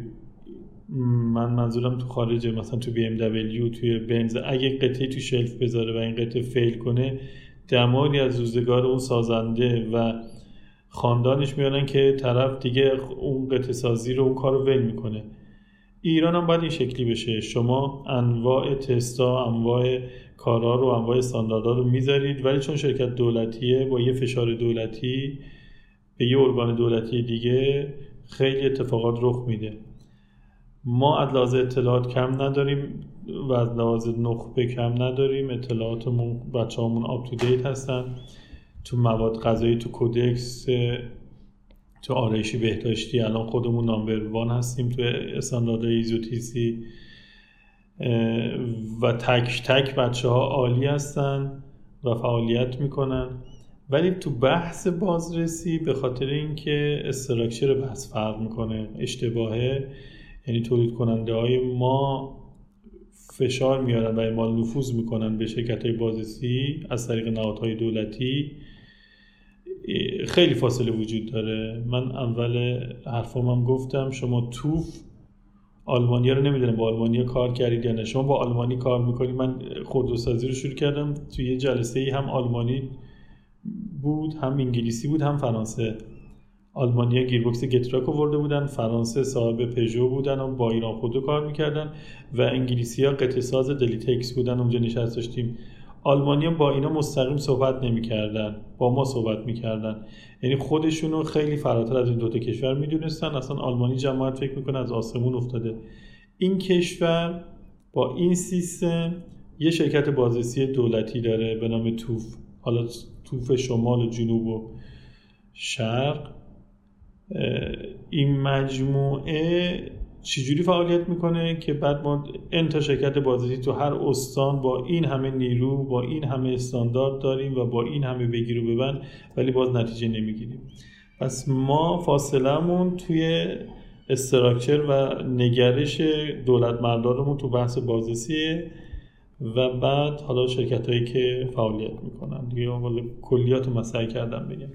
من منظورم تو خارجه، مثلا تو بی ام دبلیو، توی بنز، اگه قطعه تو شلف بذاره و این قطعه فیل کنه، دماری از روزگار اون سازنده و خاندانش میانن که طرف دیگه اون قطعه سازی رو اون کار رو ول میکنه. ایران هم باید این شکلی بشه. شما انواع تستا، انواع کارا رو، انواع استانداردا رو میذارید، ولی چون شرکت دولتیه با یه فشار دولتی به یه ارگان دولتی دیگه خیلی اتفاقات رخ میده. ما از لحاظ اطلاعات کم نداریم و از لحاظ نخبه کم نداریم. اطلاعاتمون بچه‌هامون آپ تو دیت هستن، تو مواد غذایی، تو کودکس، تو آرایشی بهداشتی. الان خودمون نامبر وان هستیم تو استانداردهای ایزو تی سی و تک تک بچه‌ها عالی هستن و فعالیت میکنن. ولی تو بحث بازرسی به خاطر اینکه استراکچر بحث فرق میکنه، اشتباهه، یعنی تولید کننده های ما فشار میارن و اعمال نفوذ میکنن به شرکت های بازرسی از طریق نهادهای دولتی. خیلی فاصله وجود داره. من اول حرفام هم گفتم شما توف آلمانیا رو نمیدونم با آلمانیا کار کردید یا نه، شما با آلمانی کار میکنید. من خودروسازی رو شروع کردم، توی یه جلسه ای هم آلمانی بود، هم انگلیسی بود، هم فرانسه. آلمانیا گیربکس گتراک آورده بودن، فرانسه صاحب پژو بودن و با ایران خودرو کار میکردن و انگلیسی‌ها قطعه ساز دلیتکس بودن. اونجا نشست داشتیم. آلمانیا با اینا مستقیم صحبت نمی‌کردن، با ما صحبت می‌کردن. یعنی خودشونو خیلی فراتر از این دو تا کشور می‌دونستن. اصلا آلمانی جماعت فکر می‌کنه از آسمون افتاده. این کشور با این سیستم یه شرکت بازرسی دولتی داره به نام توف. حالا توف شمال و جنوب و شرق، این مجموعه چجوری فعالیت میکنه که بعد ما این تا شرکت بازرسی تو هر استان با این همه نیرو، با این همه استاندارد داریم و با این همه بگیر و ببند، ولی باز نتیجه نمیگیریم. پس ما فاصلمون توی استراکچر و نگرش دولت مردارمون تو بحث بازرسیه و بعد حالا شرکت هایی که فعالیت میکنن دیگه. والا کلیات رو مسعی کردم بگم.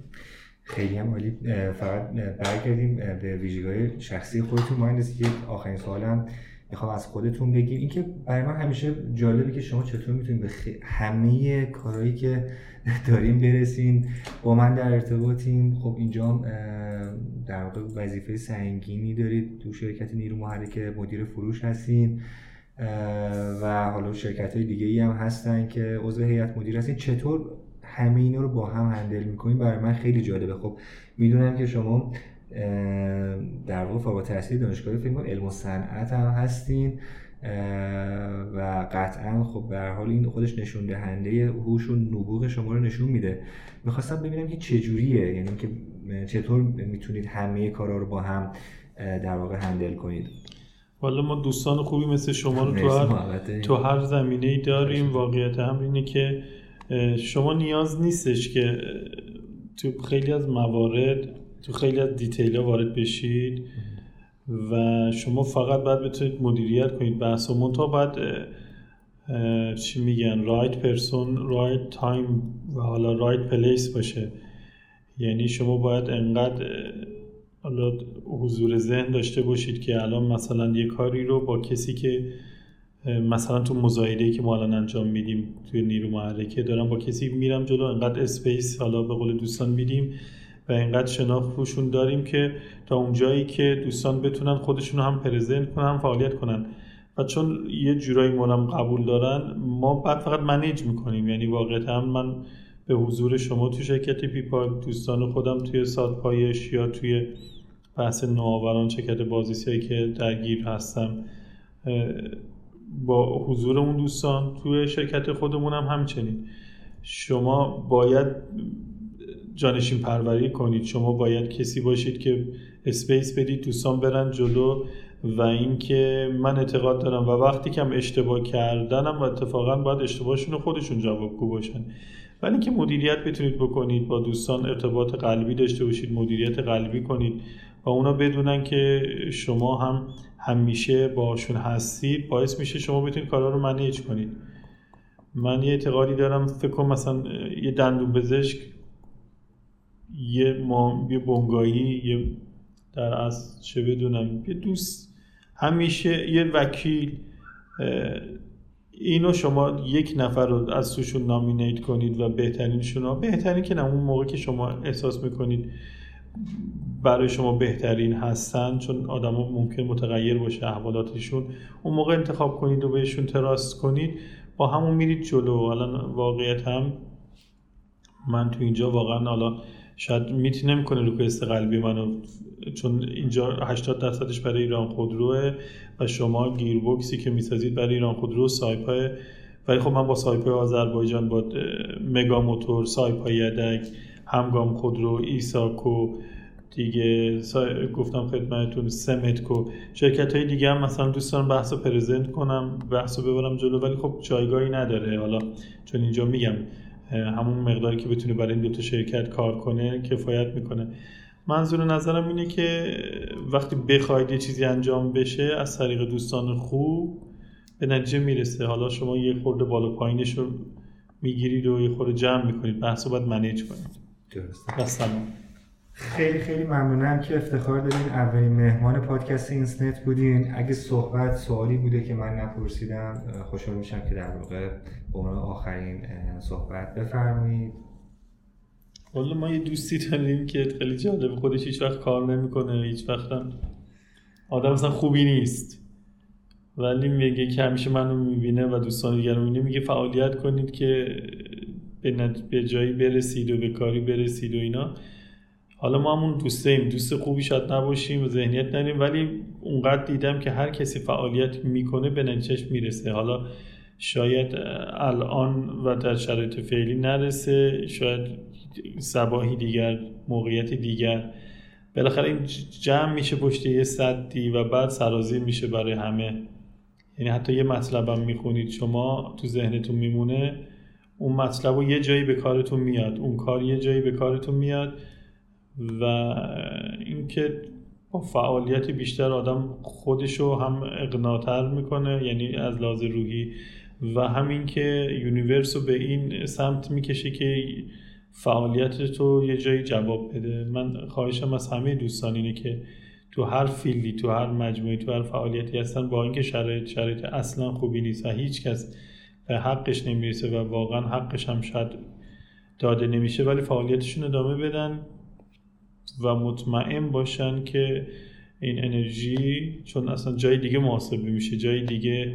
خیلی هم عالی. فقط برگردیم به ویژگی‌های شخصی خودتون. مهندس، یک آخرین سوال هم میخوام از خودتون بگیم. این که برای من همیشه جالبه که شما چطور میتونید به خی... همه کارهایی که داریم برسین. با من در ارتباطیم. خب اینجا در واقع وظیفه سنگینی دارید، تو شرکت نیروموهره که مدیر فروش هستین و حالا شرکت‌های دیگه‌ای هم هستن که عضو هیئت مدیره هستین. چطور همه اینا رو با هم هندل میکنیم؟ برای من خیلی جالبه. خب میدونم که شما در واقع فارغ التحصیل دانشگاه فکر کنم علم و صنعت هم هستین و قطعا خب به هر حال این خودش نشون دهنده هوش و نبوغ شما رو نشون میده. میخواستم ببینم که چه جوریه، یعنی که چطور میتونید همه کارا رو با هم در واقع هندل کنید. والا ما دوستان خوبی مثل شما رو تو هر تو هر زمینه‌ای داریم. واقعیت هم اینه که شما نیاز نیستش که تو خیلی از موارد تو خیلی از دیتیل‌ها وارد بشید و شما فقط باید بتونید مدیریت کنید بحث و منطقه. باید چی میگن رایت پرسون، رایت تایم و حالا رایت پلیس باشه. یعنی شما باید انقدر حالا حضور ذهن داشته باشید که الان مثلا یه کاری رو با کسی که مثلا تو مزایده‌ای که ما الان انجام میدیم توی نیروموهره که دارم با کسی میرم جلو، انقدر اسپیس حالا به قول دوستان میدیم و انقدر شناخت روشون داریم که تا اونجایی که دوستان بتونن خودشون هم پرزنت کنن، هم فعالیت کنن. و چون یه جورایی مونم قبول دارن، ما بعد فقط منیج میکنیم. یعنی واقعا من به حضور شما تو شرکت پیپا، دوستان خودم توی سات پایش یا توی بحث نوآوران شرکت بازرسی‌ای که درگیر هستم، با حضور اون دوستان توی شرکت خودمون هم همچنین. شما باید جانشین پروری کنید، شما باید کسی باشید که اسپیس بدید دوستان برن جلو. و اینکه من اعتقاد دارم و وقتی که هم اشتباه کردنم اتفاقا باید اشتباهشون خودشون جوابگو باشن. ولی که مدیریت بتونید بکنید، با دوستان ارتباط قلبی داشته باشید، مدیریت قلبی کنید و اونا بدونن که شما هم همیشه باشون هستید، باعث میشه شما بتونید کارا رو منیج کنید. من یه اعتقادی دارم، فکر کنم مثلا یه دندون پزشک، یه ما یه بنگایی، یه در از چه بدونم، یه دوست، همیشه یه وکیل، اینو شما یک نفر رو از توشون نامینیت کنید و بهترینشون رو، بهترین که نه، اون موقع که شما احساس میکنید برای شما بهترین هستن، چون آدم‌ها ممکن متغیر باشه احوالاتشون، اون موقع انتخاب کنید و بهشون تراست کنید، با همون میرید جلو. الان واقعیت هم من تو اینجا واقعا، حالا شاید میت نمیکنه ریکوست قلبی منو چون اینجا هشتاد درصدش برای ایران خودروه و شما گیربکسی که میسازید برای ایران خودرو سایپای، ولی خب من با سایپای آذربایجان، با مگا موتور، سایپای یدک، همگام خودرو، ایساکو دیگه سا... گفتم خدمتتون، سمدکو، شرکت های دیگه هم مثلا دوست دارم بحثو پرزنت کنم، بحثو ببرم جلو، ولی خب جایگاهی نداره. حالا چون اینجا میگم همون مقداری که بتونه برای این دو تا شرکت کار کنه کفایت میکنه. منظور نظرم اینه که وقتی بخواید یه چیزی انجام بشه از طریق دوستان خوب به نتیجه میرسه. حالا شما یه خورده بالا پایینش رو میگیرید و یه خورده جمع میکنید، بحثو باید منیج کنید. درسته. خیلی خیلی ممنونم که افتخار دادین، اولین مهمان پادکست اینسنت بودین. اگه صحبت سوالی بوده که من نپرسیدم خوشحال میشم که در واقع به عنوان آخرین صحبت بفرمایید. والله ما یه دوستی داریم که خیلی جالب، خودش هیچ وقت کار نمیکنه، هیچ وقت هم آدم اصلا خوبی نیست، ولی میگه که همیشه منو میبینه و دوستان دیگه رو میبینه، میگه فعالیت کنید که به نت... به جایی برسید و به کاری برسید و اینا. حالا ما همون دوستیم، دوست خوبی شاید نباشیم و ذهنیت نداریم، ولی اونقدر دیدم که هر کسی فعالیت میکنه به نتیجهش میرسه. حالا شاید الان و در شرایط فعلی نرسه، شاید صباحی دیگر، موقعیت دیگر، بالاخره این جمع میشه پشت یه سدی و بعد سرازیر میشه برای همه. یعنی حتی یه مطلب هم میخونید شما تو ذهنتون میمونه، اون مطلب رو یه جایی به کارتون میاد، اون کار یه جایی به کارتون میاد و اینکه با فعالیت بیشتر آدم خودشو هم اقناع‌تر میکنه، یعنی از لحاظ روحی، و همین که یونیورسو به این سمت میکشه که فعالیتتو یه جایی جواب بده. من خواهشم از همه دوستان اینه که تو هر فیلدی، تو هر مجموعی، تو هر فعالیتی هستن، با اینکه شرایط شرایط اصلا خوبی نیست و هیچ کس به حقش نمیرسه و واقعا حقش هم شاید داده نمیشه، ولی فعالیتشون ادامه بدن و مطمئن باشن که این انرژی، چون اصلا جای دیگه محاسبه میشه، جای دیگه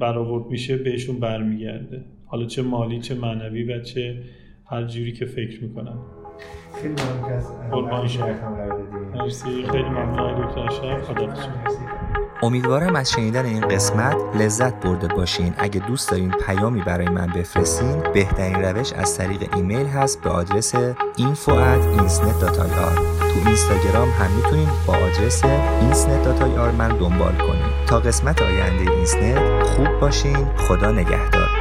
برآورد میشه، بهشون برمیگرده، حالا چه مالی، چه معنوی و چه هر جوری که فکر میکنن. خیلی ممنون از همراهیتون، مرسی. خیلی ممنون دکتر اشرف، خداحافظ. امیدوارم از شنیدن این قسمت لذت برده باشین. اگه دوست دارین پیامی برای من بفرستین، بهترین روش از طریق ایمیل هست به آدرس اینفو ات اینسنت دات آی آر. تو اینستاگرام هم میتونین با آدرس اینسنت دات آی آر من دنبال کنین. تا قسمت آینده اینسنت، خوب باشین. خدا نگهدار.